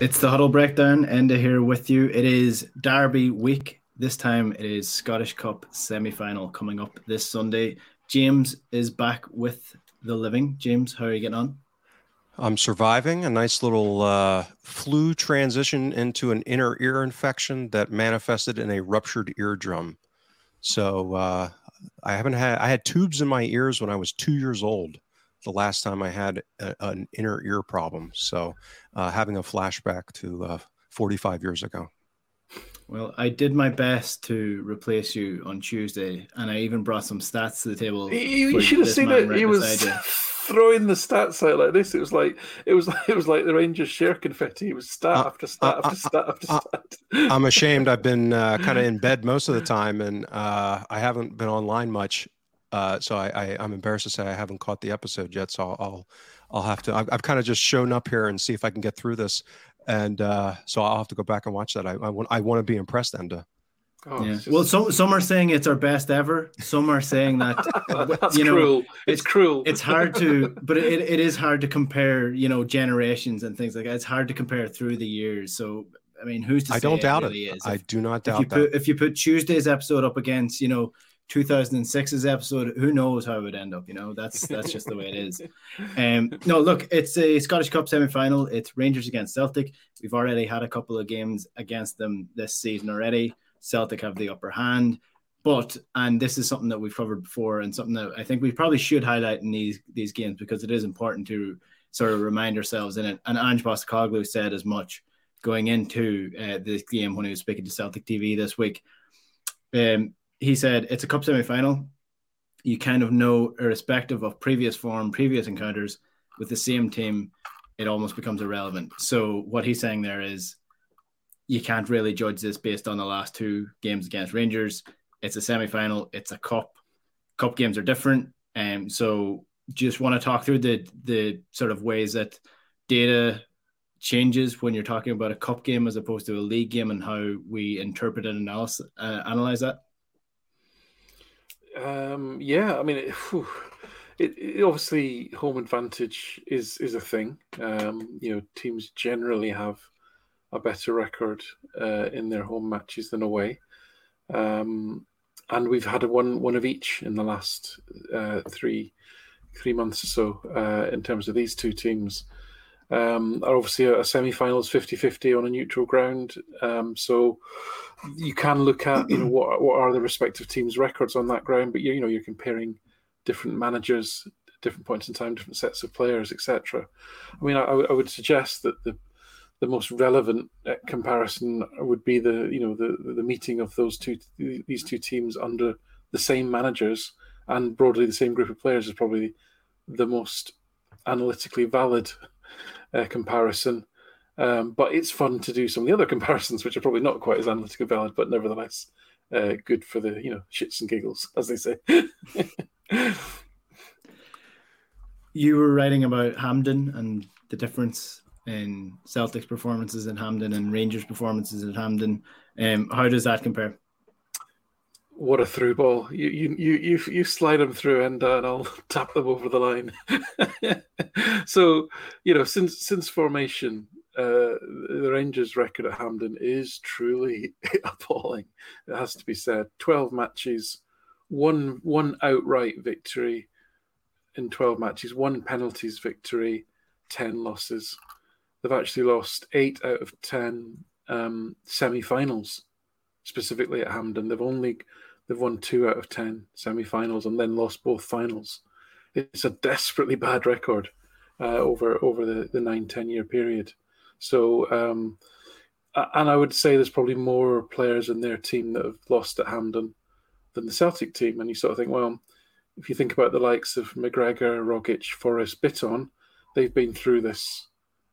It's the Huddle Breakdown, Enda here with you. It is Derby week. This time it is Scottish Cup semi-final coming up this Sunday. James is back with the living. James, how are you getting on? I'm surviving a nice little flu transition into an inner ear infection that manifested in a ruptured eardrum. So I had tubes in my ears when I was 2 years old. The last time I had an inner ear problem. So having a flashback to 45 years ago. Well, I did my best to replace you on Tuesday, and I even brought some stats to the table. You should have seen it. Right, he was throwing the stats out like this. It was like the Rangers share confetti. It was stat after stat after stat after stat. I'm ashamed. I've been kind of in bed most of the time, and I haven't been online much. So I'm embarrassed to say I haven't caught the episode yet. So I'll have to. I've kind of just shown up here and see if I can get through this, and so I'll have to go back and watch that. I want to be impressed, Enda. Oh, yeah. Well, some are saying it's our best ever. Some are saying that that's cruel. It's cruel. It's hard to, but it is hard to compare. Generations and things like that. It's hard to compare through the years. So I mean, who's to say? I don't doubt it. Really is. I do not doubt that. If you put Tuesday's episode up against, 2006's episode, who knows how it would end up, that's just the way it is. No, look, it's a Scottish Cup semi-final. It's Rangers against Celtic. We've already had a couple of games against them this season already. Celtic have the upper hand, and this is something that we've covered before and something that I think we probably should highlight in these games, because it is important to sort of remind ourselves in it. And Ange Postecoglou said as much going into this game when he was speaking to Celtic TV this week. He said, it's a cup semi-final. You kind of know, irrespective of previous form, previous encounters with the same team, it almost becomes irrelevant. So what he's saying there is you can't really judge this based on the last two games against Rangers. It's a semi-final. It's a cup. Cup games are different. And so just want to talk through the sort of ways that data changes when you're talking about a cup game as opposed to a league game, and how we interpret and analyze that. It obviously home advantage is a thing. Teams generally have a better record in their home matches than away, and we've had one of each in the last three months or so in terms of these two teams. Obviously a semi-finals 50-50 on a neutral ground, so you can look at what are the respective teams' records on that ground, but you're comparing different managers, different points in time, different sets of players, etc. I mean, I would suggest that the most relevant comparison would be the meeting of these two teams under the same managers and broadly the same group of players is probably the most analytically valid comparison, But it's fun to do some of the other comparisons, which are probably not quite as analytically valid, but nevertheless good for the shits and giggles, as they say. You were writing about Hampden and the difference in Celtic's performances in Hampden and Rangers' performances in Hampden. How does that compare? What a through ball! You slide them through, and I'll tap them over the line. So since formation, the Rangers' record at Hampden is truly appalling. It has to be said. 12 matches, one outright victory in 12 matches, one penalties victory, 10 losses. They've actually lost 8 out of 10 semi-finals. Specifically at Hampden, they've won 2 out of 10 semi-finals and then lost both finals. It's a desperately bad record over the 9-10 year period. So, and I would say there's probably more players in their team that have lost at Hampden than the Celtic team. And you sort of think, well, if you think about the likes of McGregor, Rogic, Forrest, Bitton, they've been through this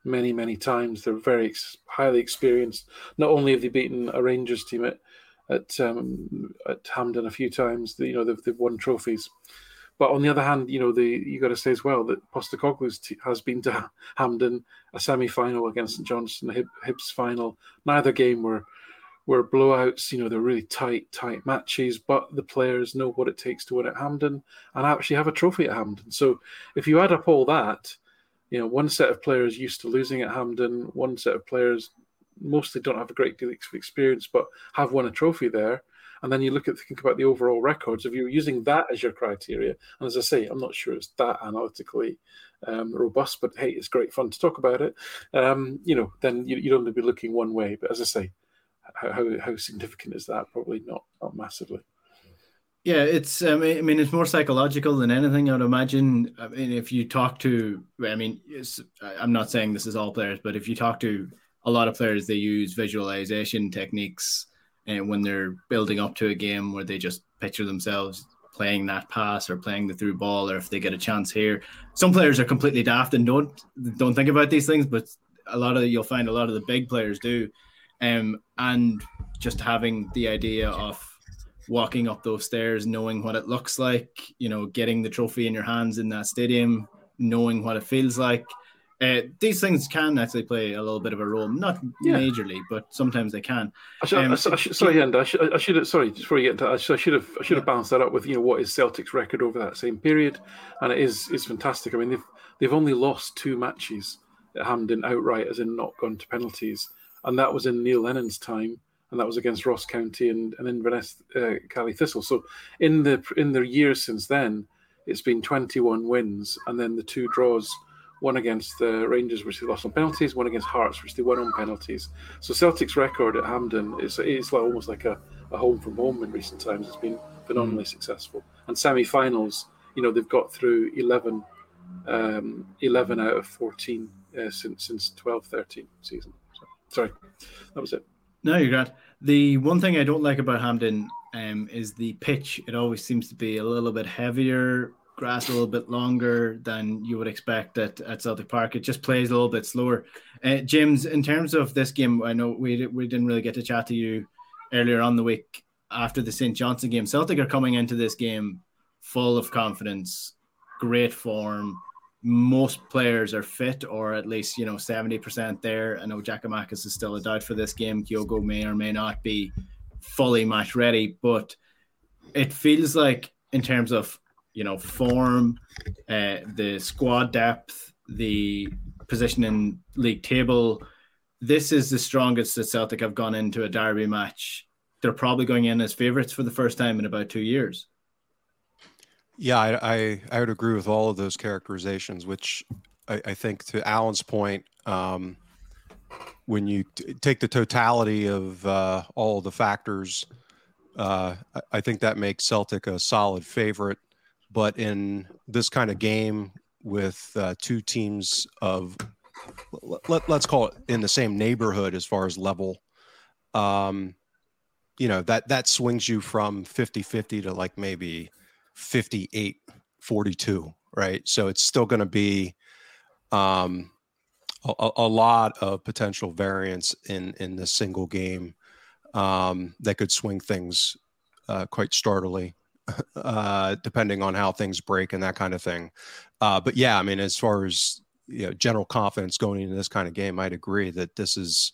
many, many times. They're very highly experienced. Not only have they beaten a Rangers team at Hampden a few times, they've won trophies. But on the other hand, you got to say as well that Postecoglou's has been to Hampden, a semi-final against St Johnstone, a Hibs final. Neither game were blowouts. They're really tight matches. But the players know what it takes to win at Hampden and actually have a trophy at Hampden. So if you add up all that, one set of players used to losing at Hampden, one set of players mostly don't have a great deal of experience but have won a trophy there. And then you think about the overall records. If you're using that as your criteria, and as I say, I'm not sure it's that analytically robust, but hey, it's great fun to talk about it. Then you'd only be looking one way. But as I say, how significant is that? Probably not massively. Yeah, it's more psychological than anything, I'd imagine. I mean, if you talk to, I'm not saying this is all players, but if you talk to a lot of players, they use visualization techniques when they're building up to a game where they just picture themselves playing that pass or playing the through ball, or if they get a chance here. Some players are completely daft and don't think about these things, but you'll find a lot of the big players do. And just having the idea of walking up those stairs, knowing what it looks like, getting the trophy in your hands in that stadium, knowing what it feels like. These things can actually play a little bit of a role, not majorly, but sometimes they can. I should have balanced that up with what is Celtic's record over that same period, and it's fantastic. I mean, they've only lost 2 matches at Hampden outright, as in not gone to penalties, and that was in Neil Lennon's time. And that was against Ross County and Inverness Cally Thistle. So in the years since then, it's been 21 wins, and then the 2 draws, one against the Rangers, which they lost on penalties, one against Hearts, which they won on penalties. So Celtic's record at Hampden is almost like a home from home in recent times. It's been phenomenally successful. And semi-finals, they've got through 11 out of 14 since 12-13 season. So, sorry, that was it. No, you're right. The one thing I don't like about Hampden is the pitch. It always seems to be a little bit heavier, grass a little bit longer than you would expect at Celtic Park. It just plays a little bit slower. James, in terms of this game, I know we didn't really get to chat to you earlier on the week after the St. Johnstone game. Celtic are coming into this game full of confidence, great form. Most players are fit, or at least 70% there. I know Giakoumakis is still a doubt for this game. Kyogo may or may not be fully match ready, but it feels like in terms of form, the squad depth, the position in league table, this is the strongest that Celtic have gone into a derby match. They're probably going in as favourites for the first time in about 2 years. Yeah, I would agree with all of those characterizations, which I think, to Alan's point, when you take the totality of all the factors, I think that makes Celtic a solid favorite. But in this kind of game with 2 teams of, let's call it, in the same neighborhood as far as level, that swings you from 50-50 to like maybe 58-42, right? So it's still going to be a lot of potential variance in this single game that could swing things quite startlingly, depending on how things break and that kind of thing. But yeah, I mean, as far as general confidence going into this kind of game, I'd agree that this is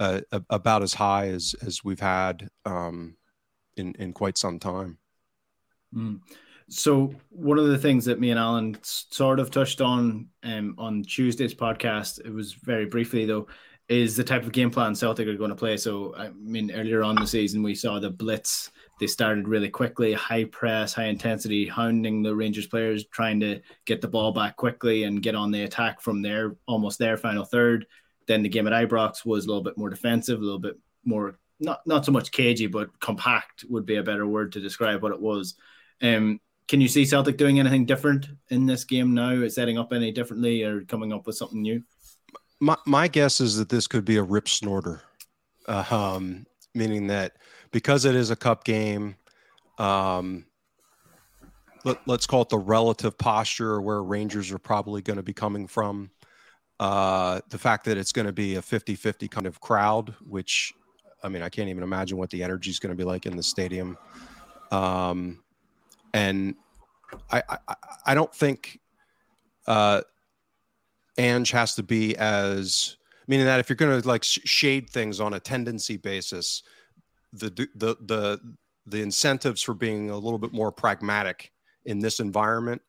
about as high as we've had in quite some time. Mm. So one of the things that me and Alan sort of touched on Tuesday's podcast, it was very briefly though, is the type of game plan Celtic are going to play. So, I mean, earlier on the season, we saw the blitz. They started really quickly, high press, high intensity, hounding the Rangers players, trying to get the ball back quickly and get on the attack from their, almost their final third. Then the game at Ibrox was a little bit more defensive, a little bit more, not so much cagey, but compact would be a better word to describe what it was. Can you see Celtic doing anything different in this game now, setting up any differently or coming up with something new? My guess is that this could be a rip snorter, meaning that because it is a cup game, let's call it the relative posture where Rangers are probably going to be coming from. The fact that it's going to be a 50-50 kind of crowd, which, I mean, I can't even imagine what the energy is going to be like in the stadium. And I don't think Ange has to be as, meaning that if you're going to like shade things on a tendency basis, the incentives for being a little bit more pragmatic in this environment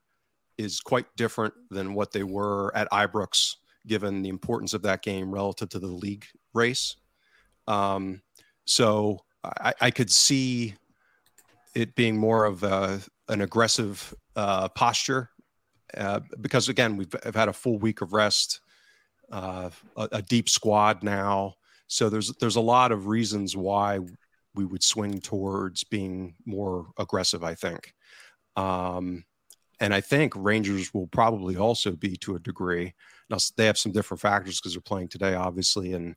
is quite different than what they were at Ibrox, given the importance of that game relative to the league race. So I could see it being more of an aggressive posture. Because again, I've had a full week of rest, a deep squad now, so there's a lot of reasons why we would swing towards being more aggressive, I think, and I think Rangers will probably also be to a degree. Now they have some different factors because they're playing today, obviously, and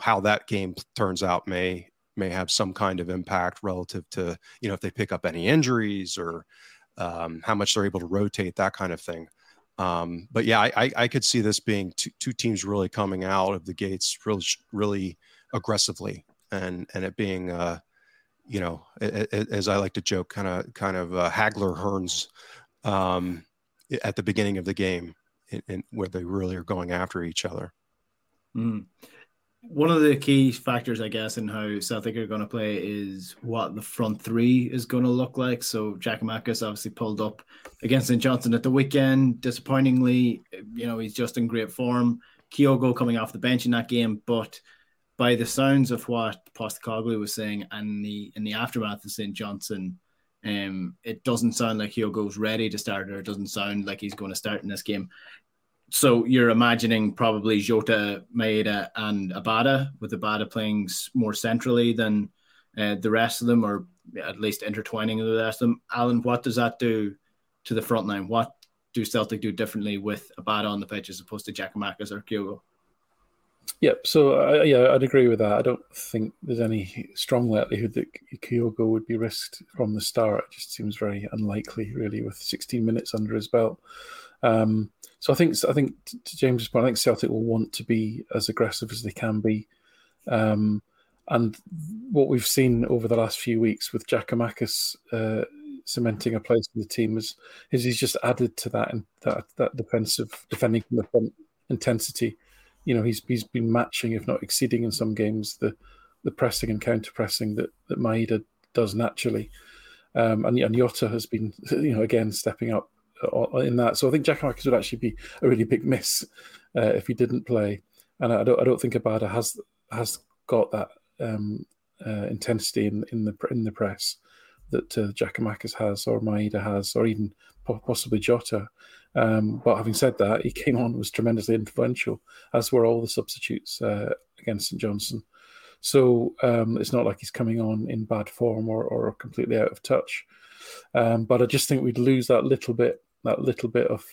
how that game turns out may have some kind of impact relative to if they pick up any injuries or. How much they're able to rotate, that kind of thing. But yeah, I could see this being two teams really coming out of the gates really, really aggressively, and it being, as I like to joke, kind of Hagler Hearns at the beginning of the game, in where they really are going after each other. Mm. One of the key factors, I guess, in how Celtic are going to play is what the front three is going to look like. So Giakoumakis obviously pulled up against St. Johnstone at the weekend. Disappointingly, he's just in great form. Kyogo coming off the bench in that game. But by the sounds of what Postecoglou was saying and in the aftermath of St. Johnstone, it doesn't sound like Kyogo's ready to start, or it doesn't sound like he's going to start in this game. So you're imagining probably Jota, Maeda, and Abada, with Abada playing more centrally than the rest of them, or at least intertwining with the rest of them. Alan, what does that do to the front line? What do Celtic do differently with Abada on the pitch as opposed to Giakoumakis or Kyogo? Yep. So I'd agree with that. I don't think there's any strong likelihood that Kyogo would be risked from the start. It just seems very unlikely, really, with 16 minutes under his belt. So I think to James's point, I think Celtic will want to be as aggressive as they can be. And what we've seen over the last few weeks with Giakoumakis cementing a place in the team is he's just added to that, and that defensive defending from the front intensity. He's been matching, if not exceeding in some games, the pressing and counter-pressing that Maeda does naturally. And Jota has been, again, stepping up in that. So I think Giakoumakis would actually be a really big miss if he didn't play. And I don't think Abada has got that intensity in the press that Giakoumakis has, or Maeda has, or even possibly Jota. But having said that, he came on, was tremendously influential, as were all the substitutes against St. Johnstone. So it's not like he's coming on in bad form or completely out of touch. But I just think we'd lose that little bit of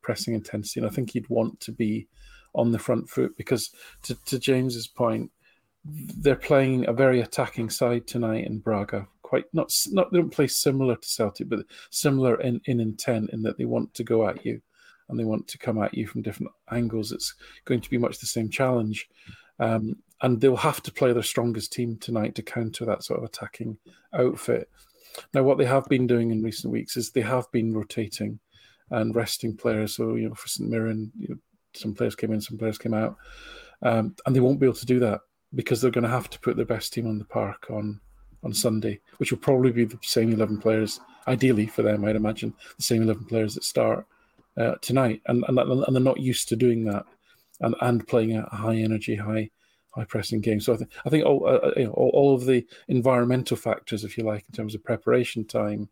pressing intensity, and I think you'd want to be on the front foot because, to James's point, they're playing a very attacking side tonight in Braga. Quite not they don't play similar to Celtic, but similar in intent, in that they want to go at you and they want to come at you from different angles, it's going to be much the same challenge. And they'll have to play their strongest team tonight to counter that sort of attacking outfit. Now, what they have been doing in recent weeks is they have been rotating and resting players. So, you know, for St Mirren, you know, some players came in, some players came out. And they won't be able to do that because they're going to have to put their best team on the park on Sunday, which will probably be the same 11 players, ideally for them, I'd imagine, the same 11 players that start tonight. And they're not used to doing that and playing a high-energy, high-pressing game. So I think all of the environmental factors, if you like, in terms of preparation time,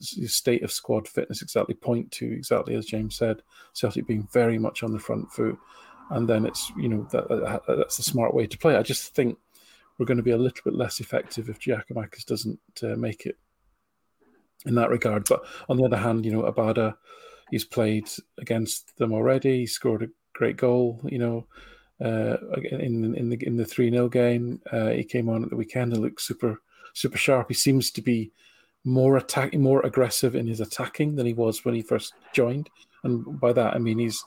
state of squad fitness, exactly point to, exactly as James said, Celtic being very much on the front foot. And then it's, you know, that's the smart way to play. I just think we're going to be a little bit less effective if Giakoumakis doesn't make it in that regard. But on the other hand, you know, Abada, he's played against them already. He scored a great goal, you know, in the 3-0 game. He came on at the weekend and looked super sharp. He seems to be more aggressive in his attacking than he was when he first joined. And by that, I mean he's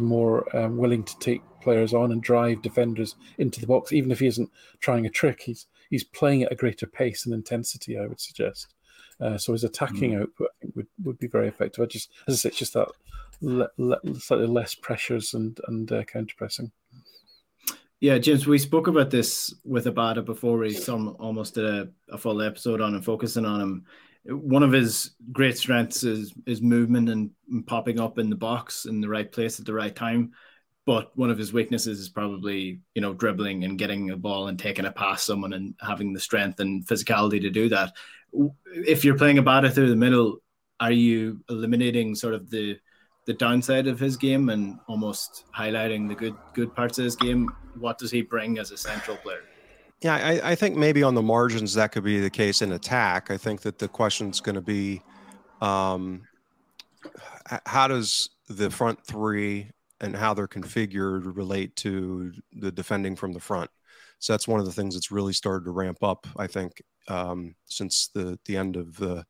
more willing to take players on and drive defenders into the box, even if he isn't trying a trick. He's playing at a greater pace and intensity, I would suggest. So his attacking output, I think, would be very effective. It's just that slightly less pressures and counter-pressing. Yeah, James, we spoke about this with Abada before. We almost did a full episode on him, focusing on him. One of his great strengths is movement and popping up in the box in the right place at the right time. But one of his weaknesses is probably, you know, dribbling and getting a ball and taking it past someone and having the strength and physicality to do that. If you're playing Abada through the middle, are you eliminating sort of the downside of his game and almost highlighting the good parts of his game? What does he bring as a central player? Yeah, I think maybe on the margins that could be the case in attack. I think that the question's going to be how does the front three and how they're configured relate to the defending from the front? So that's one of the things that's really started to ramp up, I think, since the end of the,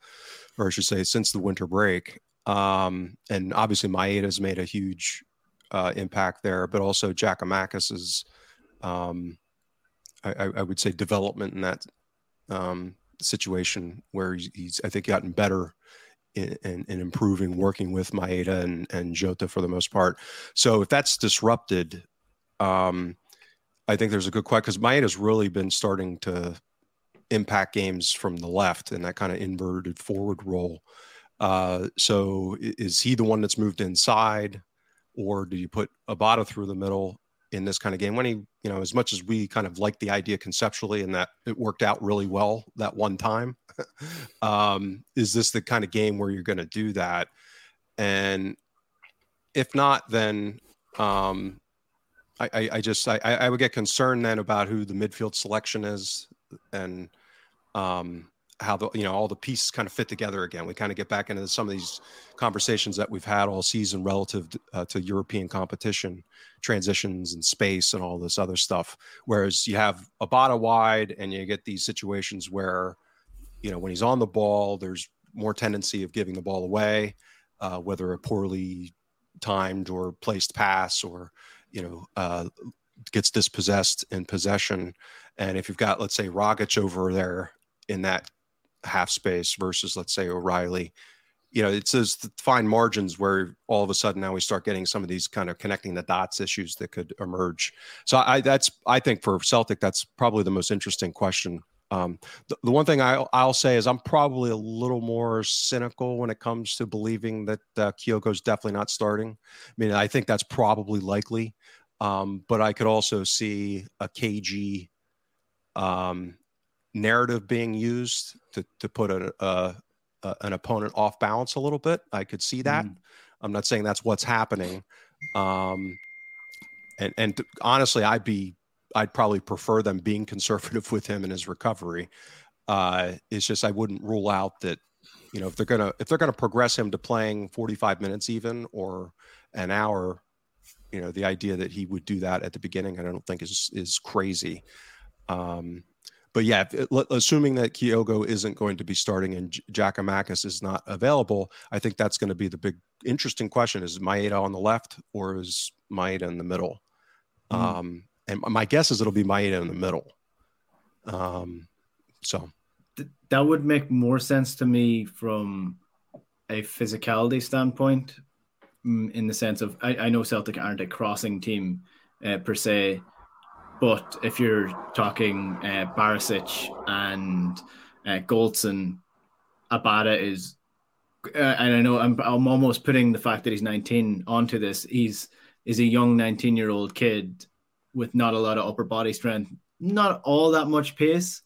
or I should say, since the winter break. And obviously Maeda's made a huge impact there, but also Giakoumakis's I would say development in that situation where he's I think gotten better in improving working with Maeda and Jota for the most part. So if that's disrupted, I think there's a good question because Maeda's really been starting to impact games from the left in that kind of inverted forward role. So is he the one that's moved inside, or do you put Abada through the middle in this kind of game? When he, you know, as much as we kind of like the idea conceptually and that it worked out really well that one time, is this the kind of game where you're going to do that? And if not, then I would get concerned then about who the midfield selection is and how the, you know, all the pieces kind of fit together again. We kind of get back into some of these conversations that we've had all season relative to European competition, transitions and space and all this other stuff. Whereas you have Abada wide and you get these situations where, you know, when he's on the ball, there's more tendency of giving the ball away, whether a poorly timed or placed pass or, you know, gets dispossessed in possession. And if you've got, let's say, Rogic over there in that half space versus, let's say, O'Reilly, you know, it's those fine margins where all of a sudden now we start getting some of these kind of connecting the dots issues that could emerge. So I think for Celtic, that's probably the most interesting question. The one thing I'll say is I'm probably a little more cynical when it comes to believing that Kyogo's definitely not starting. I mean, I think that's probably likely, but I could also see a cagey narrative being used to put an opponent off balance a little bit. I could see that. I'm not saying that's what's happening. And honestly, I'd probably prefer them being conservative with him in his recovery. It's just, I wouldn't rule out that, you know, if they're going to progress him to playing 45 minutes even, or an hour, you know, the idea that he would do that at the beginning, I don't think is crazy. But yeah, assuming that Kyogo isn't going to be starting and Giakoumakis is not available, I think that's going to be the big interesting question. Is Maeda on the left or is Maeda in the middle? And my guess is it'll be Maeda in the middle. So that would make more sense to me from a physicality standpoint, in the sense of I know Celtic aren't a crossing team per se, but if you're talking Barisic and Goldson, Abada is, and I know I'm almost putting the fact that he's 19 onto this. He's a young 19-year-old kid with not a lot of upper body strength, not all that much pace.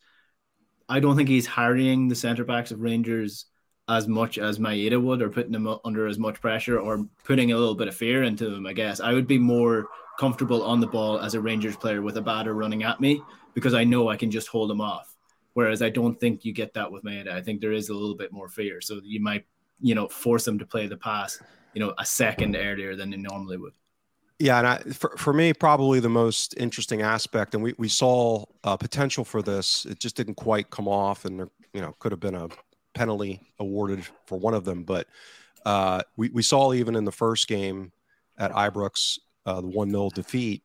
I don't think he's harrying the centre-backs of Rangers as much as Maeda would, or putting him under as much pressure, or putting a little bit of fear into him, I guess. I would be more comfortable on the ball as a Rangers player with a batter running at me, because I know I can just hold him off. Whereas I don't think you get that with Maeda. I think there is a little bit more fear. So you might, force him to play the pass, a second earlier than they normally would. Yeah, and for me, probably the most interesting aspect, and we saw potential for this. It just didn't quite come off, and there could have been a penalty awarded for one of them. But we saw even in the first game at Ibrox, the 1-0 defeat,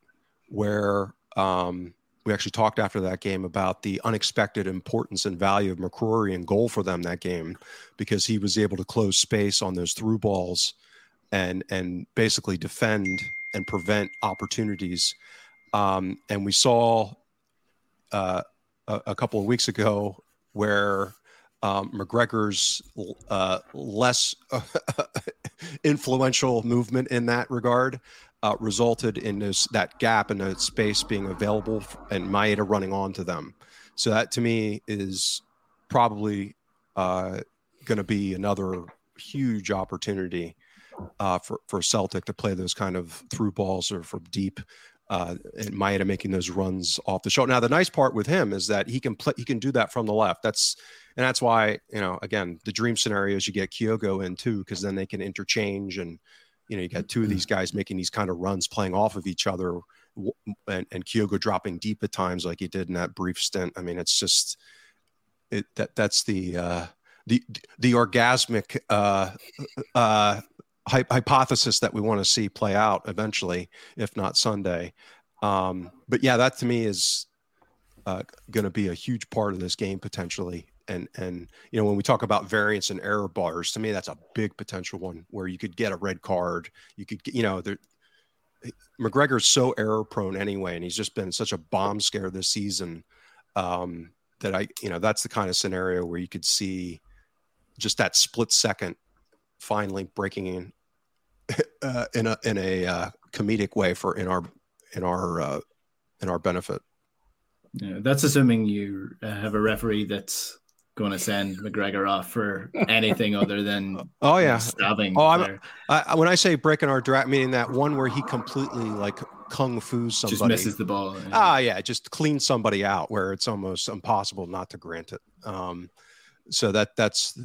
where we actually talked after that game about the unexpected importance and value of McCrory in goal for them that game, because he was able to close space on those through balls and basically defend and prevent opportunities. And we saw a couple of weeks ago where McGregor's less influential movement in that regard resulted in that gap in the space being available and Maeda running onto them. So that to me is probably going to be another huge opportunity for Celtic to play those kind of through balls or from deep, and Maeda making those runs off the shoulder. Now, the nice part with him is that he can do that from the left. That's why, again, the dream scenario is you get Kyogo in too, because then they can interchange, and you got two of these guys making these kind of runs, playing off of each other, and Kyogo dropping deep at times like he did in that brief stint. I mean, it's just that's the orgasmic hypothesis that we want to see play out eventually, if not Sunday. But yeah, that to me is going to be a huge part of this game potentially. And when we talk about variance and error bars, to me that's a big potential one where you could get a red card. You could, McGregor's so error prone anyway, and he's just been such a bomb scare this season that that's the kind of scenario where you could see just that split second finally breaking in a comedic way for in our benefit. Yeah, that's assuming you have a referee that's going to send McGregor off for anything other than stabbing. When I say breaking our draft, meaning that one where he completely like kung fu somebody, just misses the ball. Yeah. Just clean somebody out where it's almost impossible not to grant it. So that's.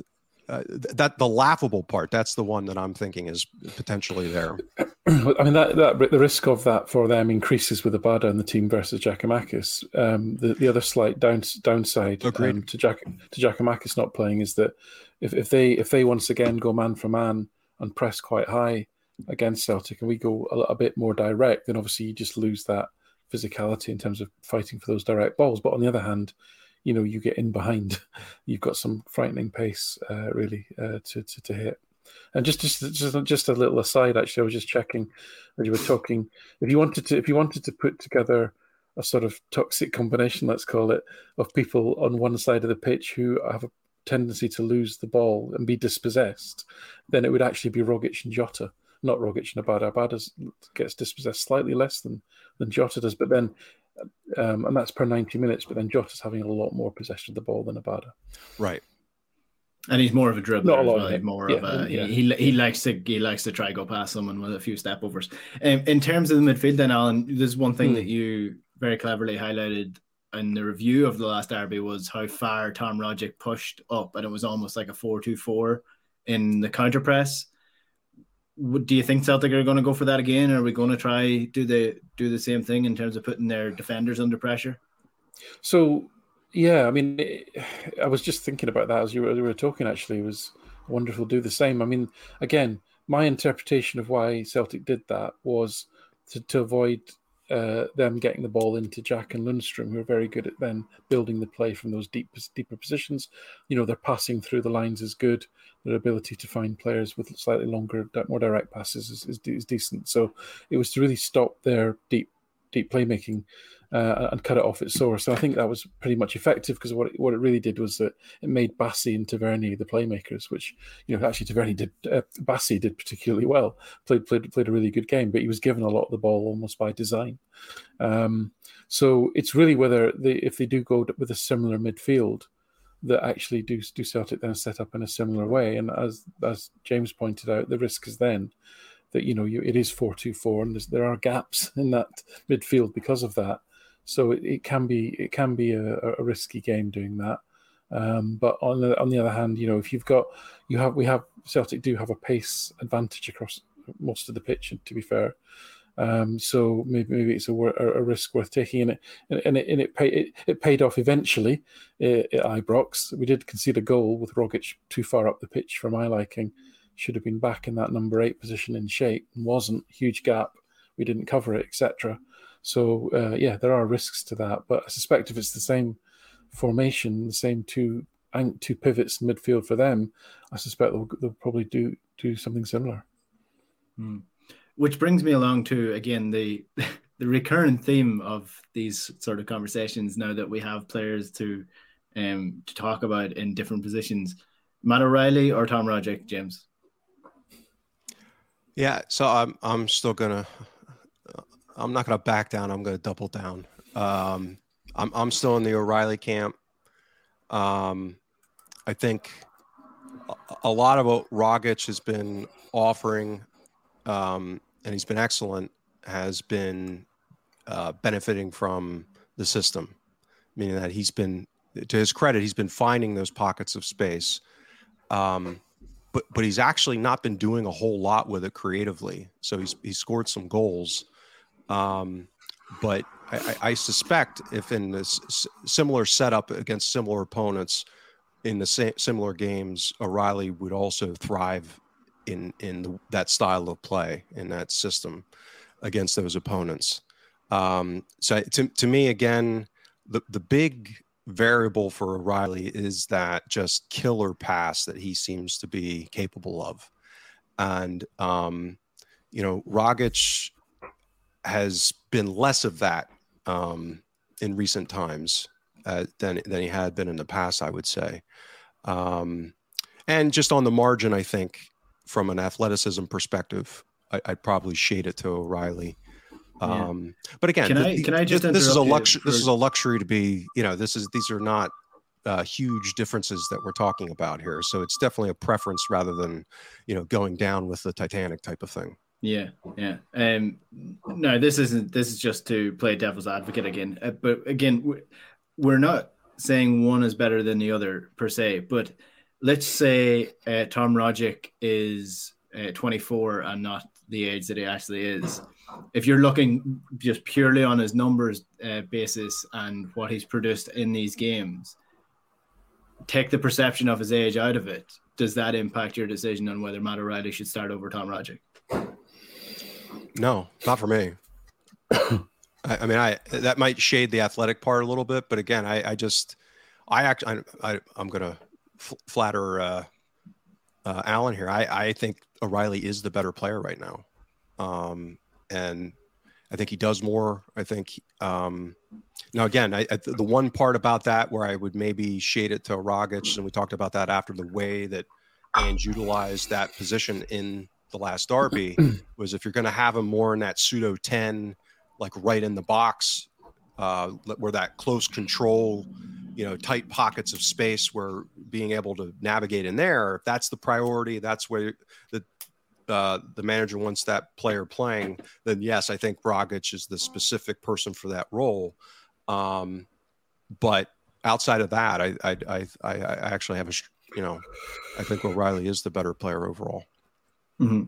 That the laughable part, that's the one that I'm thinking is potentially there. I mean, that the risk of that for them increases with Abada and the team versus Giakoumakis. The other slight downside to Giakoumakis not playing is that if they once again go man for man and press quite high against Celtic, and we go a bit more direct, then obviously you just lose that physicality in terms of fighting for those direct balls. But on the other hand, you get in behind, you've got some frightening pace to hit. And just a little aside, actually, I was just checking as you were talking. If you wanted to put together a sort of toxic combination, let's call it, of people on one side of the pitch who have a tendency to lose the ball and be dispossessed, then it would actually be Rogic and Jota, not Rogic and Abada. Abada gets dispossessed slightly less than Jota does, but then. And that's per 90 minutes, but then Jota's having a lot more possession of the ball than Abada. Right. And he's more of a dribbler. Not a lot of it. He likes to try go past someone with a few step overs. In terms of the midfield then, Alan, there's one thing that you very cleverly highlighted in the review of the last derby was how far Tom Rogic pushed up, and it was almost like a 4-2-4 in the counter press. Do you think Celtic are going to go for that again? Or are we going to try do the same thing in terms of putting their defenders under pressure? So Yeah, I mean, I was just thinking about that as we were talking, actually. It was wonderful. Do the same. I mean, again, my interpretation of why Celtic did that was to avoid them getting the ball into Jack and Lundstrom, who are very good at then building the play from those deeper positions. You know, their passing through the lines is good. Their ability to find players with slightly longer, more direct passes is decent. So it was to really stop their deep playmaking and cut it off its source. So I think that was pretty much effective, because what it really did was that it made Bassey and Taverni the playmakers, which, you know, actually Bassey did particularly well, played a really good game, but he was given a lot of the ball almost by design. So it's really if they do go with a similar midfield, that actually do Celtic then set up in a similar way. And as James pointed out, the risk is then that, you know, it is 4-2-4, and there are gaps in that midfield because of that. So it can be a risky game doing that, but on the other hand, you know, if we have Celtic do have a pace advantage across most of the pitch. To be fair, so maybe it's a risk worth taking, and it paid off eventually at Ibrox. We did concede a goal with Rogic too far up the pitch for my liking. Should have been back in that number 8 position in shape, and wasn't. Huge gap. We didn't cover it, etc. So, yeah, there are risks to that. But I suspect if it's the same formation, the same two pivots in midfield for them, I suspect they'll probably do something similar. Mm. Which brings me along to, again, the recurrent theme of these sort of conversations now that we have players to talk about in different positions. Matt O'Reilly or Tom Rogic, James? Yeah, so I'm still going to... I'm not going to back down. I'm going to double down. I'm still in the O'Reilly camp. I think a lot of what Rogic has been offering, and he's been excellent, has been benefiting from the system, meaning that he's been, to his credit, he's been finding those pockets of space. But he's actually not been doing a whole lot with it creatively. So he's scored some goals. But I suspect if in this similar setup against similar opponents in the similar games, O'Reilly would also thrive in that style of play, in that system against those opponents. So to me, again, the big variable for O'Reilly is that just killer pass that he seems to be capable of. And, you know, Rogic has been less of that in recent times than he had been in the past, I would say. And just on the margin, I think, from an athleticism perspective, I'd probably shade it to O'Reilly. But again, this is a luxury to be, you know, these are not huge differences that we're talking about here. So it's definitely a preference rather than, you know, going down with the Titanic type of thing. Yeah. No, this is just to play devil's advocate again. But again, we're not saying one is better than the other per se, but let's say Tom Rogic is 24 and not the age that he actually is. If you're looking just purely on his numbers basis and what he's produced in these games, take the perception of his age out of it. Does that impact your decision on whether Matt O'Reilly should start over Tom Rogic? No, not for me. I mean, that might shade the athletic part a little bit, but again, I'm gonna flatter Alan here. I think O'Reilly is the better player right now, and I think he does more. I think now again, the one part about that where I would maybe shade it to Rogic, and we talked about that after, the way that Ange utilized that position in the last derby was, if you're going to have him more in that pseudo 10, like right in the box, where that close control, you know, tight pockets of space, where being able to navigate in there, if that's the priority, that's where the manager wants that player playing, then yes, I think Rogic is the specific person for that role. But outside of that, I actually have I think O'Reilly is the better player overall. Mm-hmm.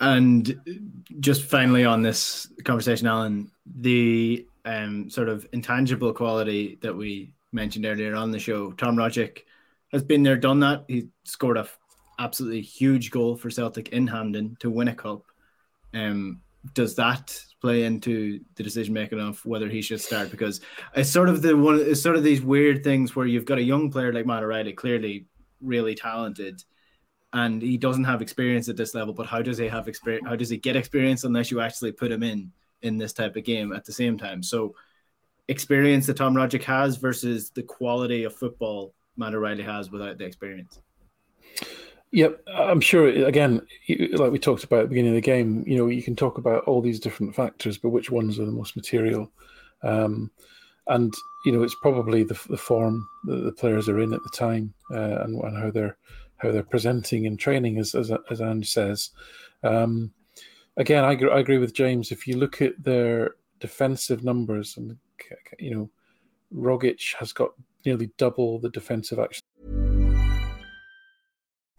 And just finally on this conversation, Alan, the sort of intangible quality that we mentioned earlier on the show, Tom Rogic has been there, done that. He scored an absolutely huge goal for Celtic in Hampden to win a cup. Does that play into the decision making of whether he should start? Because it's sort of these weird things where you've got a young player like Matt O'Reilly, clearly really talented, and he doesn't have experience at this level. But how does he have experience? How does he get experience unless you actually put him in this type of game at the same time? So experience that Tom Rogic has versus the quality of football Matt O'Reilly has without the experience. Yep, I'm sure, again, like we talked about at the beginning of the game, you know, you can talk about all these different factors, but which ones are the most material? And, you know, it's probably the form that the players are in at the time and how they're presenting and training, as Ange says. Again, I agree with James. If you look at their defensive numbers, and you know, Rogic has got nearly double the defensive action.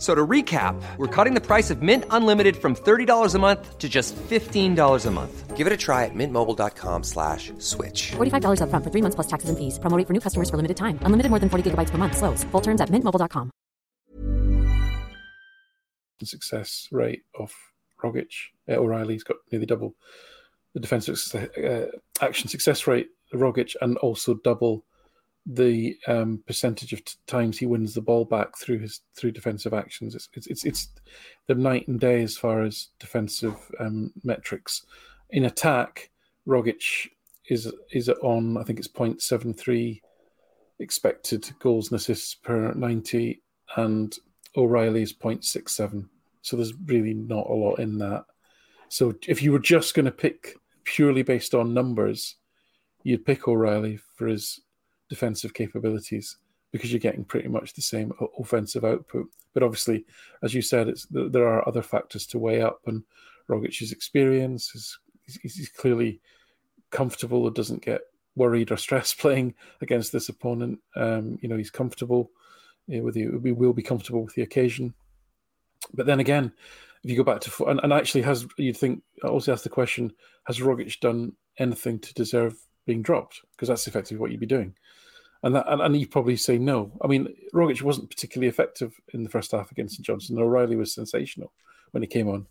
So to recap, we're cutting the price of Mint Unlimited from $30 a month to just $15 a month. Give it a try at mintmobile.com/switch. $45 up front for 3 months plus taxes and fees. Promo rate for new customers for limited time. Unlimited more than 40 gigabytes per month. Slows full terms at mintmobile.com. The success rate of Rogic, O'Reilly's got nearly double the defensive action success rate, Rogic, and also double the percentage of times he wins the ball back through defensive actions. It's the night and day as far as defensive metrics. In attack, Rogic is on, I think it's 0.73 expected goals and assists per 90, and O'Reilly is 0.67. So there's really not a lot in that. So if you were just going to pick purely based on numbers, you'd pick O'Reilly for his defensive capabilities, because you're getting pretty much the same offensive output. But obviously, as you said, there are other factors to weigh up, and Rogic's experience is clearly comfortable or doesn't get worried or stressed playing against this opponent. You know, he's comfortable with you. We will be comfortable with the occasion. But then again, if you go back to and actually has you'd think I also asked the question: has Rogic done anything to deserve being dropped? Because that's effectively what you'd be doing. And you probably say no. I mean, Rogic wasn't particularly effective in the first half against St Johnstone. O'Reilly was sensational when he came on.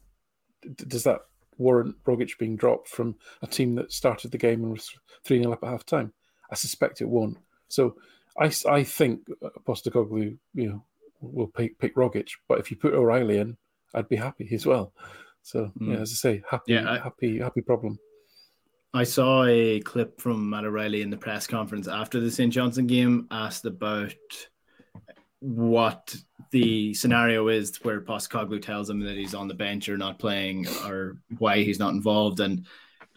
Does that warrant Rogic being dropped from a team that started the game and was 3-0 up at half time? I suspect it won't. So I think Postecoglou, you know, will pick Rogic. But if you put O'Reilly in, I'd be happy as well. So yeah, as I say, happy problem. I saw a clip from Matt O'Reilly in the press conference after the St. Johnstone game, asked about what the scenario is where Postecoglou tells him that he's on the bench or not playing or why he's not involved. And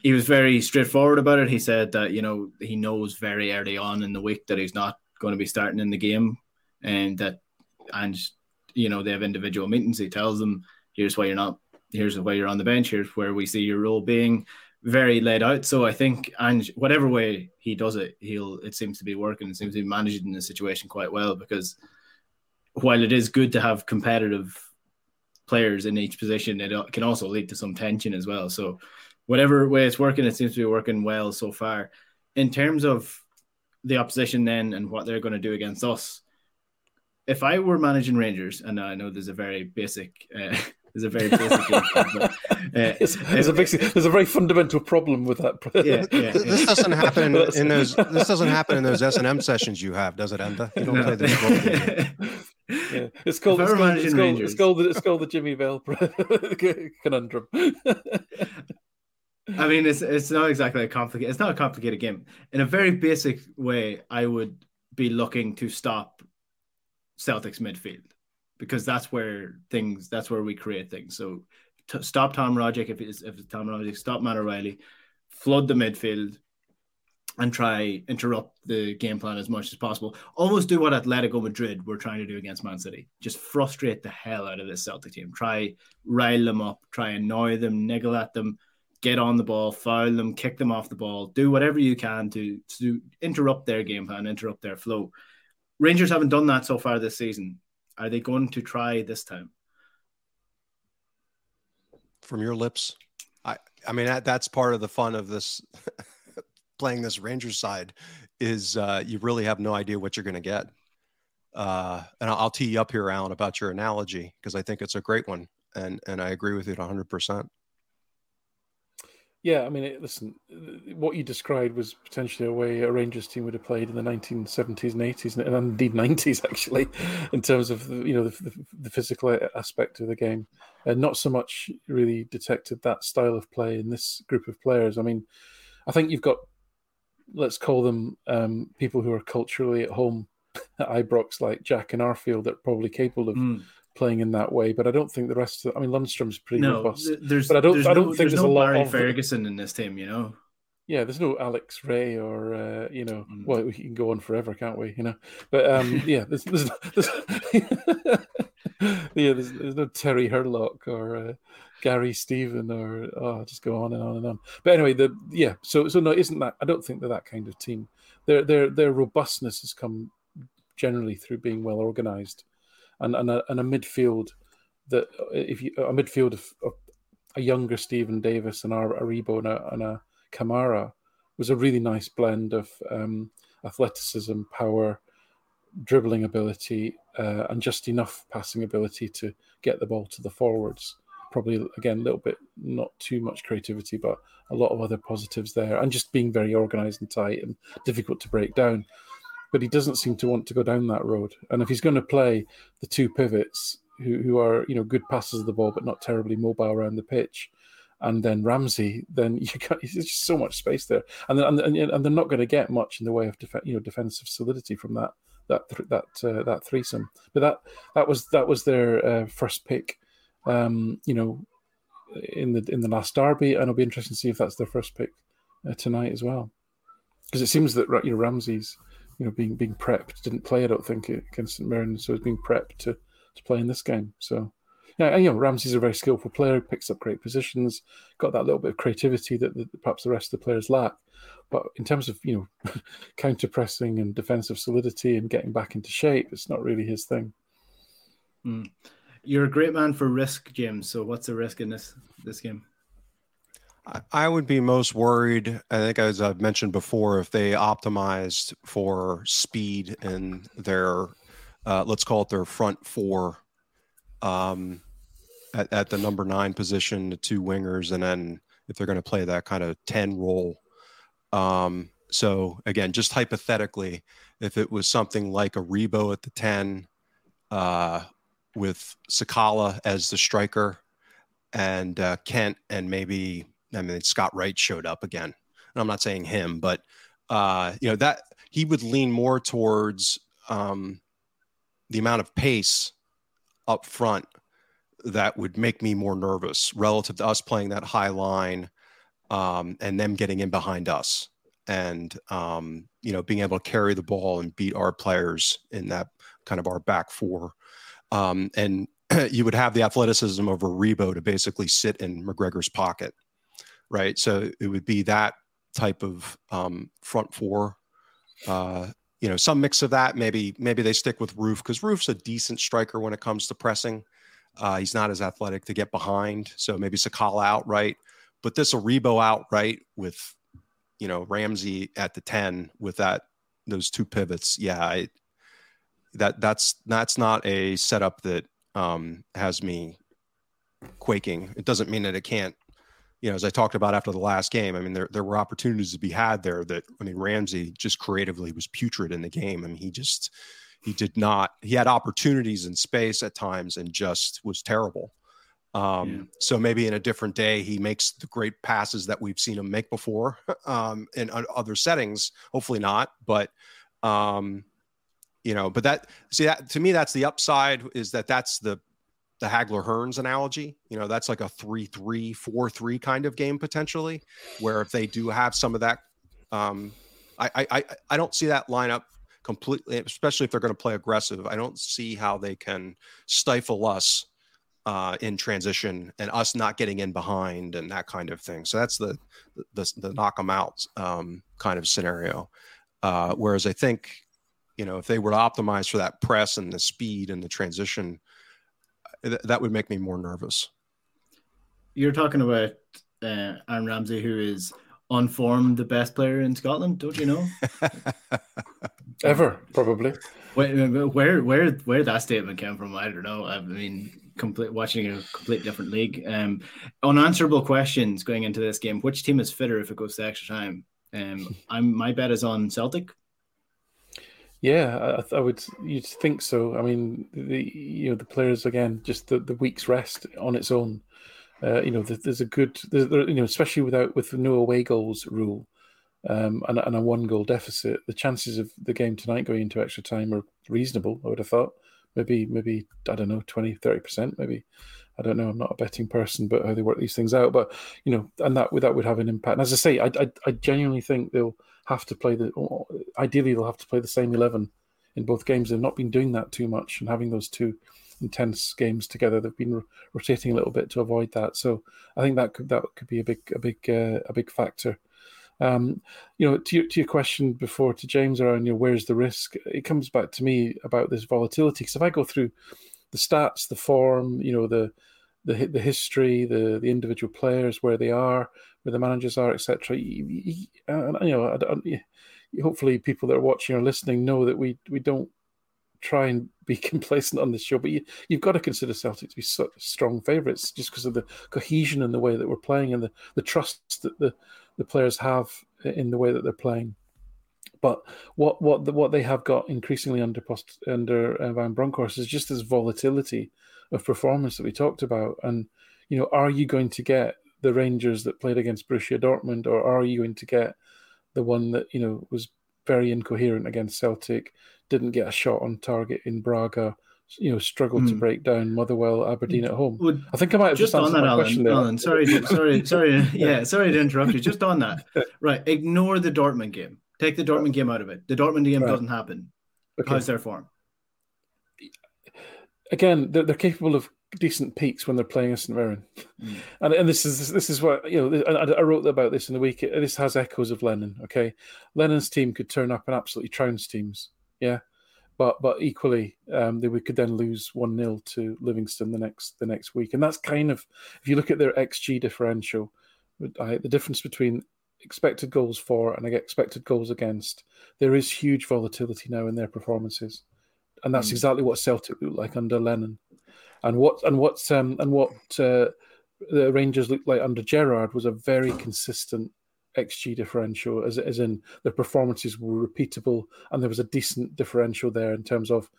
he was very straightforward about it. He said that, you know, he knows very early on in the week that he's not going to be starting in the game, and that, and you know, they have individual meetings. He tells them, here's why you're not, here's why you're on the bench, here's where we see your role being. Very laid out. So I think, and whatever way he does it, it seems to be working. It seems to be managing the situation quite well, because while it is good to have competitive players in each position, it can also lead to some tension as well. So whatever way it's working, it seems to be working well so far. In terms of the opposition then and what they're going to do against us, if I were managing Rangers, and I know there's a very basic there's a very basic game, but, there's a very fundamental problem with that. This doesn't happen in those. This doesn't happen in those S&M sessions you have, does it, Enda? You don't play this role. Yeah, it's called the Jimmy Bell conundrum. I mean, it's not exactly it's not a complicated game. In a very basic way, I would be looking to stop Celtic's midfield, because that's where we create things. So stop Tom Rogic if it's Tom Rogic, stop Matt O'Reilly, flood the midfield and try interrupt the game plan as much as possible. Almost do what Atletico Madrid were trying to do against Man City. Just frustrate the hell out of this Celtic team. Try rile them up, try annoy them, niggle at them, get on the ball, foul them, kick them off the ball, do whatever you can to interrupt their game plan, interrupt their flow. Rangers haven't done that so far this season. Are they going to try this time? From your lips? I mean, that's part of the fun of this playing this Rangers side is you really have no idea what you're going to get. And I'll tee you up here, Alan, about your analogy, because I think it's a great one. And I agree with you 100%. Yeah, I mean, listen, what you described was potentially a way a Rangers team would have played in the 1970s and 80s, and indeed 90s, actually, in terms of, you know, the physical aspect of the game. And not so much really detected that style of play in this group of players. I mean, I think you've got, let's call them people who are culturally at home at Ibrox, like Jack and Arfield, that are probably capable of playing in that way, but I don't think the rest of. I mean, Lundstrom's pretty robust. I don't think there's a lot Barry Ferguson in this team, you know. Yeah, there's no Alex Ray or you know. Well, we can go on forever, can't we? You know, but yeah, there's no Terry Hurlock or Gary Stephen or just go on and on and on. But anyway, so no, isn't that? I don't think they're that kind of team. Their robustness has come generally through being well organised. And a midfield that of a younger Stephen Davis and Aribo and a Kamara was a really nice blend of athleticism, power, dribbling ability, and just enough passing ability to get the ball to the forwards. Probably again a little bit, not too much creativity, but a lot of other positives there, and just being very organised and tight and difficult to break down. But he doesn't seem to want to go down that road. And if he's going to play the two pivots who are, you know, good passes of the ball, but not terribly mobile around the pitch, and then Ramsey, then you can't, there's just so much space there. And they're not going to get much in the way of defensive solidity from that threesome. But that was their first pick, you know, in the last derby, and it'll be interesting to see if that's their first pick tonight as well, because it seems that, you know, Ramsey's, you know, being prepped, didn't play, I don't think, against St Mirren, so he's being prepped to play in this game. So, yeah, and, you know, Ramsey's a very skillful player, picks up great positions, got that little bit of creativity that perhaps the rest of the players lack. But in terms of, you know, counter-pressing and defensive solidity and getting back into shape, it's not really his thing. Mm. You're a great man for risk, James. So what's the risk in this game? I would be most worried, I think, as I've mentioned before, if they optimized for speed in their, let's call it their front four, at the number 9 position, the 2 wingers, and then if they're going to play that kind of 10 role. So, again, just hypothetically, if it was something like a Rebo at the 10 with Sakala as the striker and Kent and maybe... I mean, Scott Wright showed up again, and I'm not saying him, but you know, that he would lean more towards the amount of pace up front that would make me more nervous relative to us playing that high line and them getting in behind us and, you know, being able to carry the ball and beat our players in that kind of our back four. And you would have the athleticism of Aribo to basically sit in McGregor's pocket. Right. So it would be that type of front four, you know, some mix of that. Maybe they stick with Roof because Roof's a decent striker when it comes to pressing. He's not as athletic to get behind. So maybe Sakala outright, but this Aribo outright with, you know, Ramsey at the 10 with that, those two pivots. Yeah. That's not a setup that has me quaking. It doesn't mean that it can't. You know, as I talked about after the last game, I mean, there were opportunities to be had there that, I mean, Ramsey just creatively was putrid in the game. I mean, he had opportunities in space at times and just was terrible. So maybe in a different day, he makes the great passes that we've seen him make before in other settings. Hopefully not, but, you know, but that to me, that's the upside is that's the Hagler-Hearns analogy, you know, that's like a 3-3, 4-3 kind of game potentially, where if they do have some of that, I don't see that lineup completely, especially if they're going to play aggressive. I don't see how they can stifle us in transition and us not getting in behind and that kind of thing. So that's the knock them out kind of scenario. Whereas I think, you know, if they were to optimize for that press and the speed and the transition, that would make me more nervous. You're talking about Aaron Ramsey, who is on form the best player in Scotland, don't you know? Ever, probably. Where that statement came from, I don't know. I mean, watching a complete different league. Unanswerable questions going into this game. Which team is fitter if it goes to extra time? My bet is on Celtic. Yeah, I would. You'd think so. I mean, the players again, just the week's rest on its own. There's a good, especially with the no away goals rule, and a 1-goal deficit, the chances of the game tonight going into extra time are reasonable. I would have thought maybe I don't know, 20-30%, maybe. I don't know. I'm not a betting person, but how they work these things out. But and that would have an impact. And as I say, I genuinely think they'll have to play ideally they'll have to play the same 11 in both games. They've not been doing that too much, and having those two intense games together, they've been rotating a little bit to avoid that. So I think that could be a big factor. To your question before to James around where's the risk? It comes back to me about this volatility. Because if I go through the stats, the form, the history, the individual players, where they are, where the managers are, etc. Hopefully people that are watching or listening know that we don't try and be complacent on this show, but you've got to consider Celtic to be such strong favourites just because of the cohesion and the way that we're playing and the trust that the players have in the way that they're playing. But what they have got increasingly under Van Bronckhorst is just this volatility of performance that we talked about. And are you going to get the Rangers that played against Borussia Dortmund, or are you going to get the one that was very incoherent against Celtic, didn't get a shot on target in Braga, struggled to break down Motherwell, Aberdeen at home? Well, I think I might have just answered my question there. Alan, sorry, yeah, sorry to interrupt you. Just on that, right? Ignore the Dortmund game. Take the Dortmund game out of it. The Dortmund game doesn't happen. Okay. How's their form? Again, they're capable of decent peaks when they're playing St Mirren, and this is what I wrote about this in the week. This has echoes of Lennon. Okay, Lennon's team could turn up and absolutely trounce teams. Yeah, but equally, we could then lose 1-0 to Livingston the next week, and that's kind of, if you look at their XG differential, the difference between expected goals for and expected goals against, there is huge volatility now in their performances, and that's exactly what Celtic looked like under Lennon, and what the Rangers looked like under Gerrard was a very consistent XG differential, as in the performances were repeatable, and there was a decent differential there in terms of,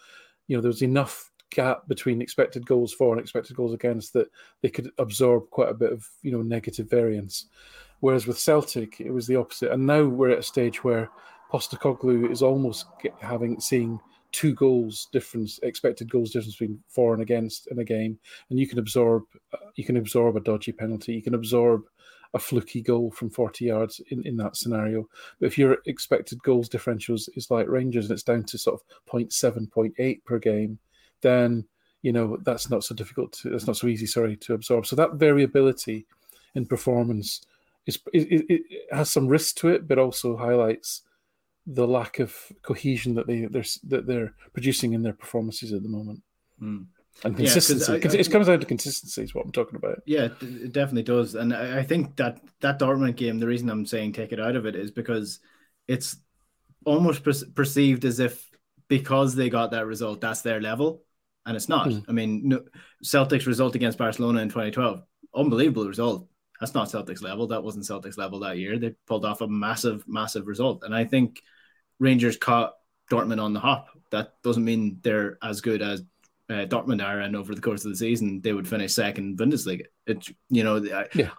there was enough gap between expected goals for and expected goals against that they could absorb quite a bit of negative variance. Whereas with Celtic, it was the opposite. And now we're at a stage where Postecoglou is almost seeing 2 goals difference, expected goals difference between for and against in a game, and you can absorb a dodgy penalty, you can absorb a fluky goal from 40 yards in that scenario. But if your expected goals differentials is like Rangers and it's down to sort of 0.7, 0.8 per game, then that's not so difficult. That's not so easy. Sorry, to absorb. So that variability in performance It has some risk to it, but also highlights the lack of cohesion that they're producing in their performances at the moment. And consistency. It comes down to consistency is what I'm talking about. Yeah, it definitely does. And I think that Dortmund game, the reason I'm saying take it out of it is because it's almost perceived as if because they got that result, that's their level, and it's not. I mean, Celtic's result against Barcelona in 2012, unbelievable result. That's not Celtic's level. That wasn't Celtic's level that year. They pulled off a massive, massive result. And I think Rangers caught Dortmund on the hop. That doesn't mean they're as good as Dortmund are. And over the course of the season, they would finish second Bundesliga.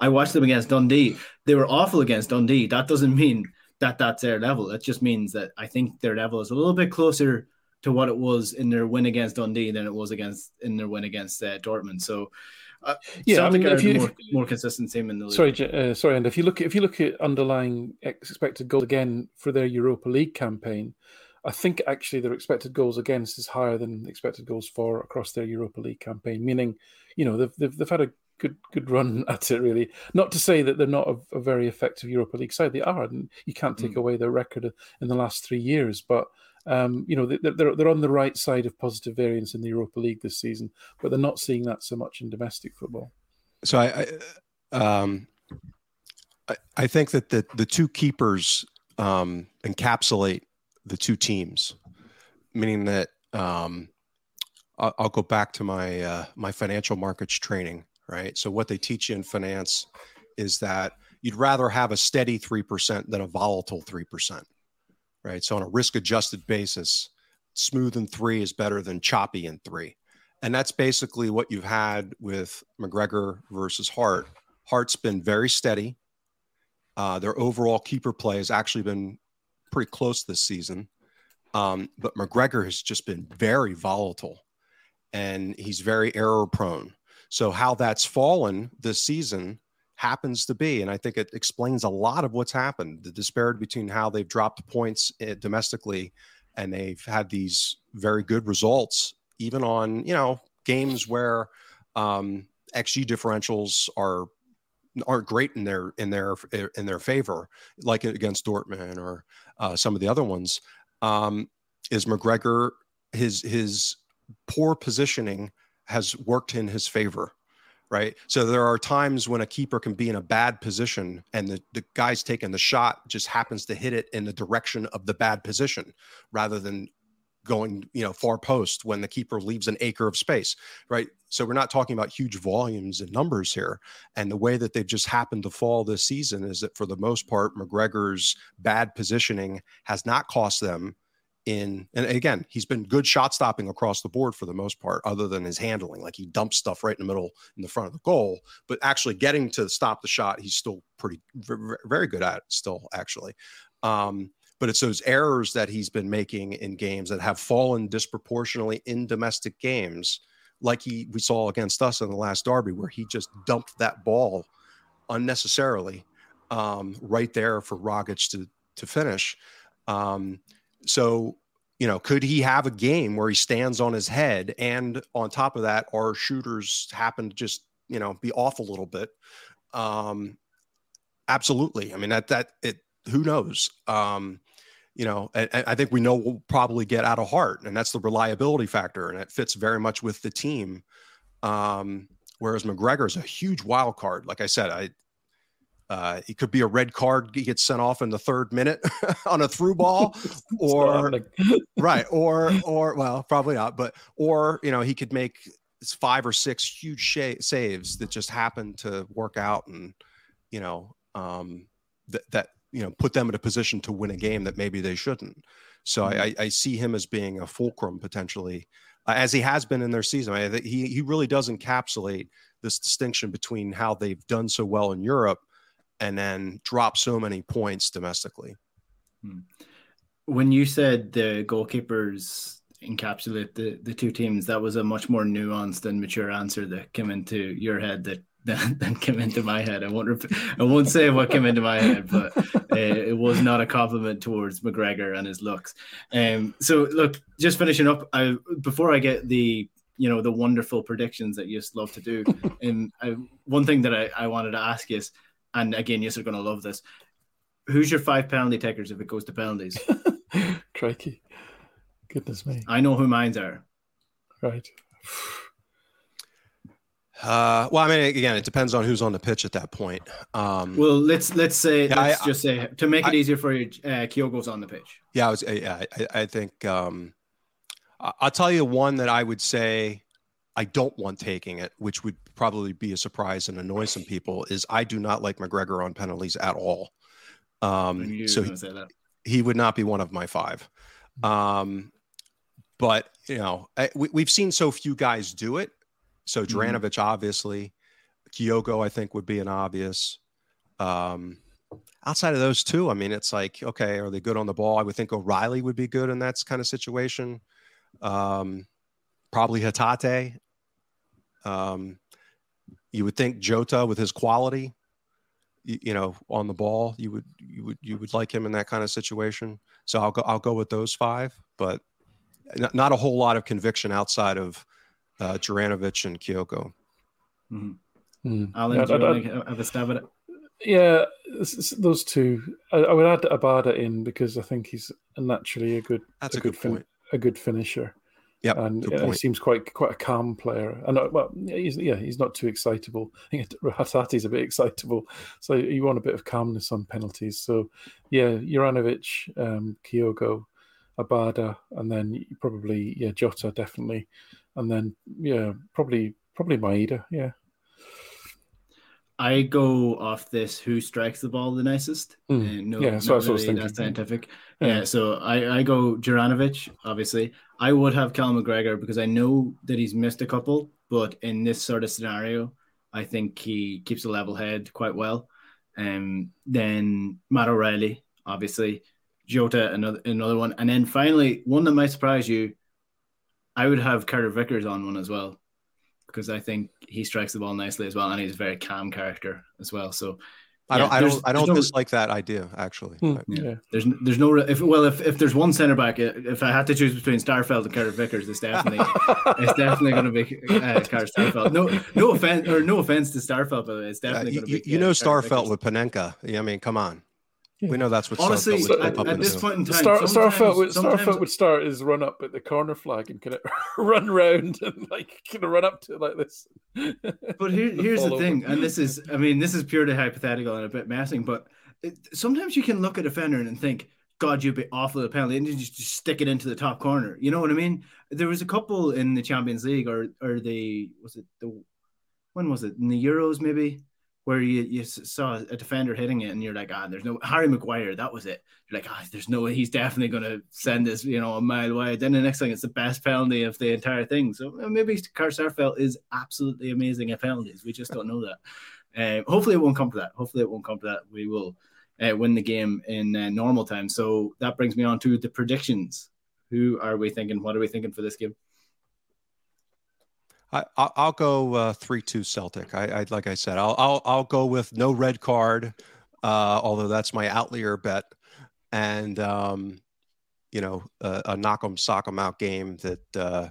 I watched them against Dundee. They were awful against Dundee. That doesn't mean that that's their level. That just means that I think their level is a little bit closer to what it was in their win against Dundee than it was in their win against Dortmund. So, Celtic are more consistent team in the league. Sorry, and if you look at underlying expected goals again for their Europa League campaign, I think actually their expected goals against is higher than expected goals for across their Europa League campaign, meaning, you know, they've had a good run at it, really. Not to say that they're not a very effective Europa League side. They are, and you can't take away their record in the last 3 years. But, you know, they're on the right side of positive variance in the Europa League this season, but they're not seeing that so much in domestic football. So I think that the two keepers encapsulate the two teams, meaning that I'll go back to my my financial markets training, right? So what they teach you in finance is that you'd rather have a steady 3% than a volatile 3%, right? So on a risk-adjusted basis, smooth in 3 is better than choppy in 3. And that's basically what you've had with McGregor versus Hart. Hart's been very steady. Their overall keeper play has actually been pretty close this season. But McGregor has just been very volatile and he's very error prone. So how that's fallen this season happens to be, and I think it explains a lot of what's happened, the disparity between how they've dropped points domestically and they've had these very good results, even on, you know, games where XG differentials aren't great in their favor, like against Dortmund or some of the other ones, is McGregor, his poor positioning has worked in his favor, right? So there are times when a keeper can be in a bad position and the guy's taking the shot just happens to hit it in the direction of the bad position rather than going, you know, far post when the keeper leaves an acre of space, right? So we're not talking about huge volumes and numbers here. And the way that they've just happened to fall this season is that for the most part, McGregor's bad positioning has not cost them in, and again, he's been good shot stopping across the board for the most part, other than his handling, like he dumps stuff right in the middle in the front of the goal, but actually getting to stop the shot, he's still pretty very good at it still, actually. But it's those errors that he's been making in games that have fallen disproportionately in domestic games, like we saw against us in the last derby, where he just dumped that ball unnecessarily right there for Rogic to finish. So, you know, could he have a game where he stands on his head, and on top of that, our shooters happen to just, you know, be off a little bit? Absolutely. I mean, who knows? You know, I think we know we'll probably get out of Hart, and that's the reliability factor, and it fits very much with the team. Whereas McGregor is a huge wild card. Like I said, it could be a red card. He gets sent off in the 3rd minute on a through ball, or right, or well, probably not, but or, you know, he could make 5 or 6 huge saves that just happen to work out, and, you know, that. You know, put them in a position to win a game that maybe they shouldn't. So I see him as being a fulcrum potentially, as he has been in their season. I think he really does encapsulate this distinction between how they've done so well in Europe and then drop so many points domestically. When you said the goalkeepers encapsulate the two teams, that was a much more nuanced and mature answer that came into your head that came into my head. I won't say what came into my head, but it was not a compliment towards McGregor and his looks. So look, just finishing up, before I get the, you know, the wonderful predictions that you just love to do, and one thing that I wanted to ask is, and again, you're going to love this, who's your 5 penalty takers if it goes to penalties? Crikey. Goodness me. I know who mines are. Right. Well, I mean, again, it depends on who's on the pitch at that point. Well, let's say to make it easier for you, Kyogo's on the pitch. Yeah, I think I'll tell you one that I would say I don't want taking it, which would probably be a surprise and annoy some people, is I do not like McGregor on penalties at all. So he would not be one of my 5. But, you know, we've seen so few guys do it. So Juranovic, obviously, Kyogo, I think, would be an obvious. Outside of those two, I mean, it's like, okay, are they good on the ball? I would think O'Reilly would be good in that kind of situation. Probably Hatate. You would think Jota with his quality. you know, on the ball, you would like him in that kind of situation. So I'll go with those five, but not a whole lot of conviction outside of Juranovic and Kyogo. Mm-hmm. Mm. Alan, do you want to have a stab at it? Yeah, those two. I would add Abada in because I think he's naturally a good finisher. Yeah, and he seems quite a calm player. And he's not too excitable. I think Hatati's a bit excitable, so you want a bit of calmness on penalties. So yeah, Juranovic, Kyogo, Abada, and then probably Jota definitely, and then probably Maeda. Yeah, I go off this who strikes the ball the nicest. That's scientific. Yeah, so I go Juranovic, obviously. I would have Callum McGregor because I know that he's missed a couple, but in this sort of scenario, I think he keeps a level head quite well. Then Matt O'Reilly, obviously. Jota, another one. And then finally, one that might surprise you, I would have Carter Vickers on one as well, because I think he strikes the ball nicely as well, and he's a very calm character as well. So yeah, I don't dislike that idea actually. Yeah. There's no if there's one centre back, if I had to choose between Starfelt and Carter Vickers, it's definitely going to be Carter Starfelt. No offense to Starfelt, but it's definitely going to be. Starfelt with Panenka. Yeah, I mean, come on. We know that's what. Honestly, at this point in time, Starfelt would start his run up at the corner flag and kind of run round and run up to it like this. But here's the thing, and this is purely hypothetical and a bit messing. But sometimes you can look at a defender and think, "God, you'd be awful at a penalty," and you just stick it into the top corner. You know what I mean? There was a couple in the Champions League, in the Euros maybe, where you saw a defender hitting it and you're like, there's no... Harry Maguire, that was it. You're like, there's no way, he's definitely going to send this, a mile wide. Then the next thing, it's the best penalty of the entire thing. So maybe Carter Starfelt is absolutely amazing at penalties. We just don't know that. Hopefully it won't come to that. We will win the game in normal time. So that brings me on to the predictions. Who are we thinking? What are we thinking for this game? I'll go 3-2 Celtic. I'll go with no red card, although that's my outlier bet, and a knock 'em sock 'em out game that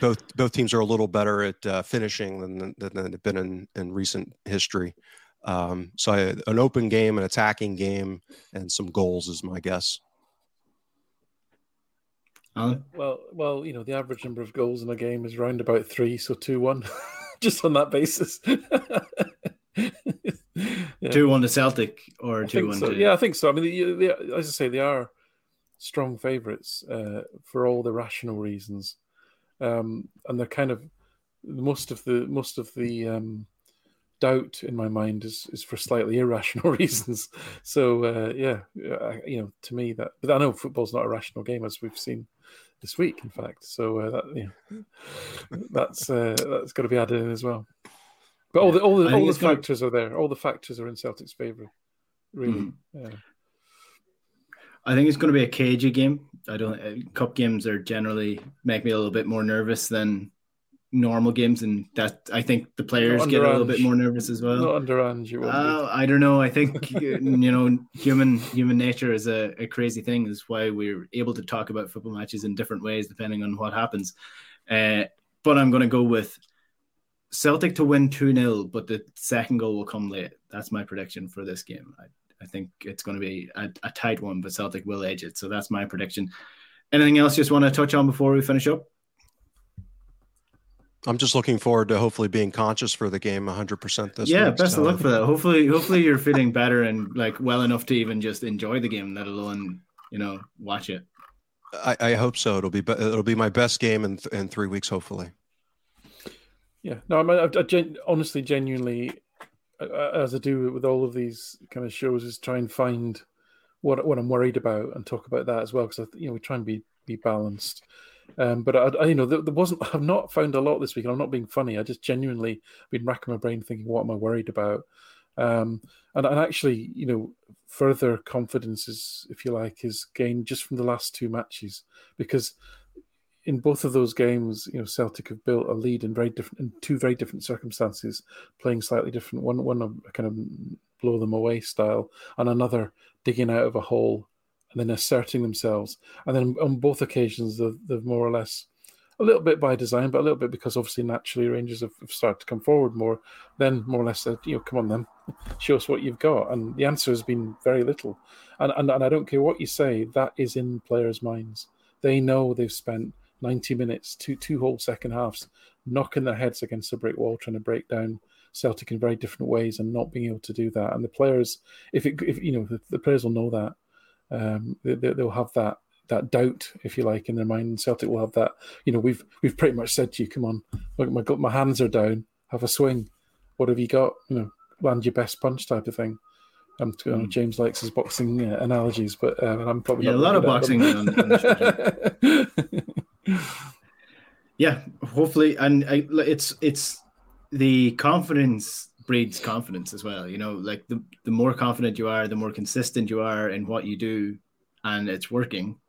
both teams are a little better at finishing than they've been in recent history. So an open game, an attacking game, and some goals is my guess. Well, the average number of goals in a game is round about 3, so 2-1, just on that basis. 2-1 to Celtic, or 2-1 to... Yeah, I think so. I mean, as I say, they are strong favourites for all the rational reasons, and they're kind of most of the doubt in my mind is for slightly irrational reasons. So to me that. But I know football's not a rational game, as we've seen this week, in fact. So that's got to be added in as well. But all the factors are there. All the factors are in Celtic's favour, really. Mm-hmm. Yeah. I think it's going to be a cagey game. Cup games are generally make me a little bit more nervous than normal games, and that I think the players get a little bit more nervous as well. Not under Ange, you won't be. I don't know. I think human nature is a crazy thing. Is why we're able to talk about football matches in different ways depending on what happens. But I'm going to go with Celtic to win 2-0, but the second goal will come late. That's my prediction for this game. I think it's going to be a tight one, but Celtic will edge it. So that's my prediction. Anything else just want to touch on before we finish up? I'm just looking forward to hopefully being conscious for the game 100% this week. Yeah, best of luck for that. Hopefully you're feeling better and well enough to even just enjoy the game, let alone watch it. I hope so. It'll be my best game in 3 weeks, hopefully. Yeah, no, I honestly, genuinely, as I do with all of these kind of shows, is try and find what I'm worried about and talk about that as well, because we try and be balanced. But I've not found a lot this week, and I'm not being funny. I just genuinely been racking my brain thinking, what am I worried about? And actually, further confidence is, if you like, is gained just from the last two matches, because in both of those games, you know, Celtic have built a lead in two very different circumstances, playing slightly different. One a kind of blow them away style, and another digging out of a hole and then asserting themselves. And then on both occasions, they've more or less, a little bit by design, but a little bit because obviously naturally Rangers have started to come forward more. Then more or less said, you know, come on then, show us what you've got. And the answer has been very little. And I don't care what you say, that is in players' minds. They know they've spent 90 minutes, two whole second halves, knocking their heads against a brick wall, trying to break down Celtic in very different ways and not being able to do that. And the players, the players will know that. They'll have that doubt, if you like, in their mind. And Celtic will have that. You know, we've pretty much said to you, come on, look, my hands are down, have a swing. What have you got? You know, land your best punch type of thing. James likes his boxing analogies, but I'm probably not a lot of boxing. On the show. Yeah, hopefully, and it's the confidence breeds confidence as well. You know, like the more confident you are, the more consistent you are in what you do, and it's working.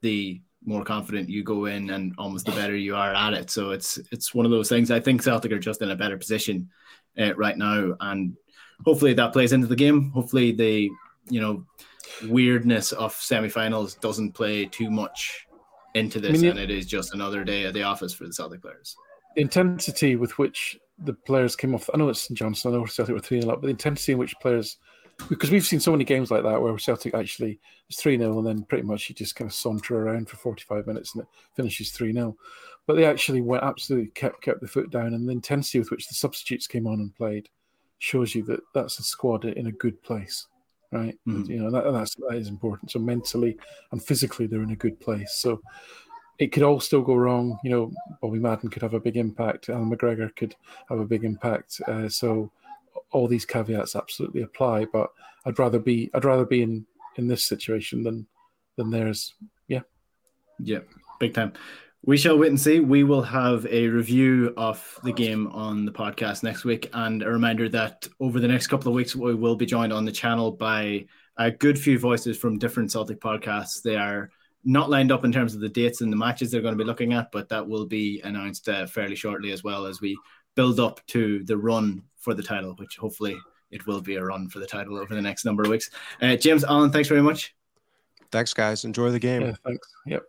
The more confident you go in, and almost the better you are at it. So it's one of those things. I think Celtic are just in a better position right now, and hopefully that plays into the game. Hopefully the, you know, weirdness of semi-finals doesn't play too much into this, and it is just another day at the office for the Celtic players. The intensity with which the players came off, I know it's St Johnstone, I know Celtic were 3-0 up, but the intensity in which players, because we've seen so many games like that where Celtic actually is 3-0 and then pretty much you just kind of saunter around for 45 minutes and it finishes 3-0. But they actually went absolutely kept the foot down, and the intensity with which the substitutes came on and played shows you that that's a squad in a good place, right? Mm. You know, that is important. So mentally and physically, they're in a good place. So it could all still go wrong. You know, Bobby Madden could have a big impact. Alan McGregor could have a big impact. So all these caveats absolutely apply. But I'd rather be in this situation than theirs. Yeah, big time. We shall wait and see. We will have a review of the game on the podcast next week, and a reminder that over the next couple of weeks, we will be joined on the channel by a good few voices from different Celtic podcasts. They are not lined up in terms of the dates and the matches they're going to be looking at, but that will be announced fairly shortly, as well as we build up to the run for the title, which hopefully it will be a run for the title over the next number of weeks. James, Alan, thanks very much. Thanks, guys. Enjoy the game. Yeah, thanks. Yep.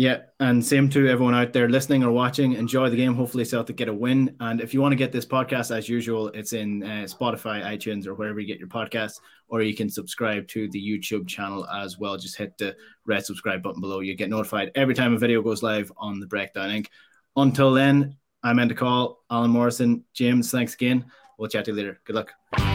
Yeah, and same to everyone out there listening or watching. Enjoy the game. Hopefully Celtic get a win. And if you want to get this podcast, as usual, it's in Spotify, iTunes, or wherever you get your podcasts. Or you can subscribe to the YouTube channel as well. Just hit the red subscribe button below. You get notified every time a video goes live on The Breakdown Inc. Until then, I'm Enda Coll, Alan Morrison, James, thanks again. We'll chat to you later. Good luck.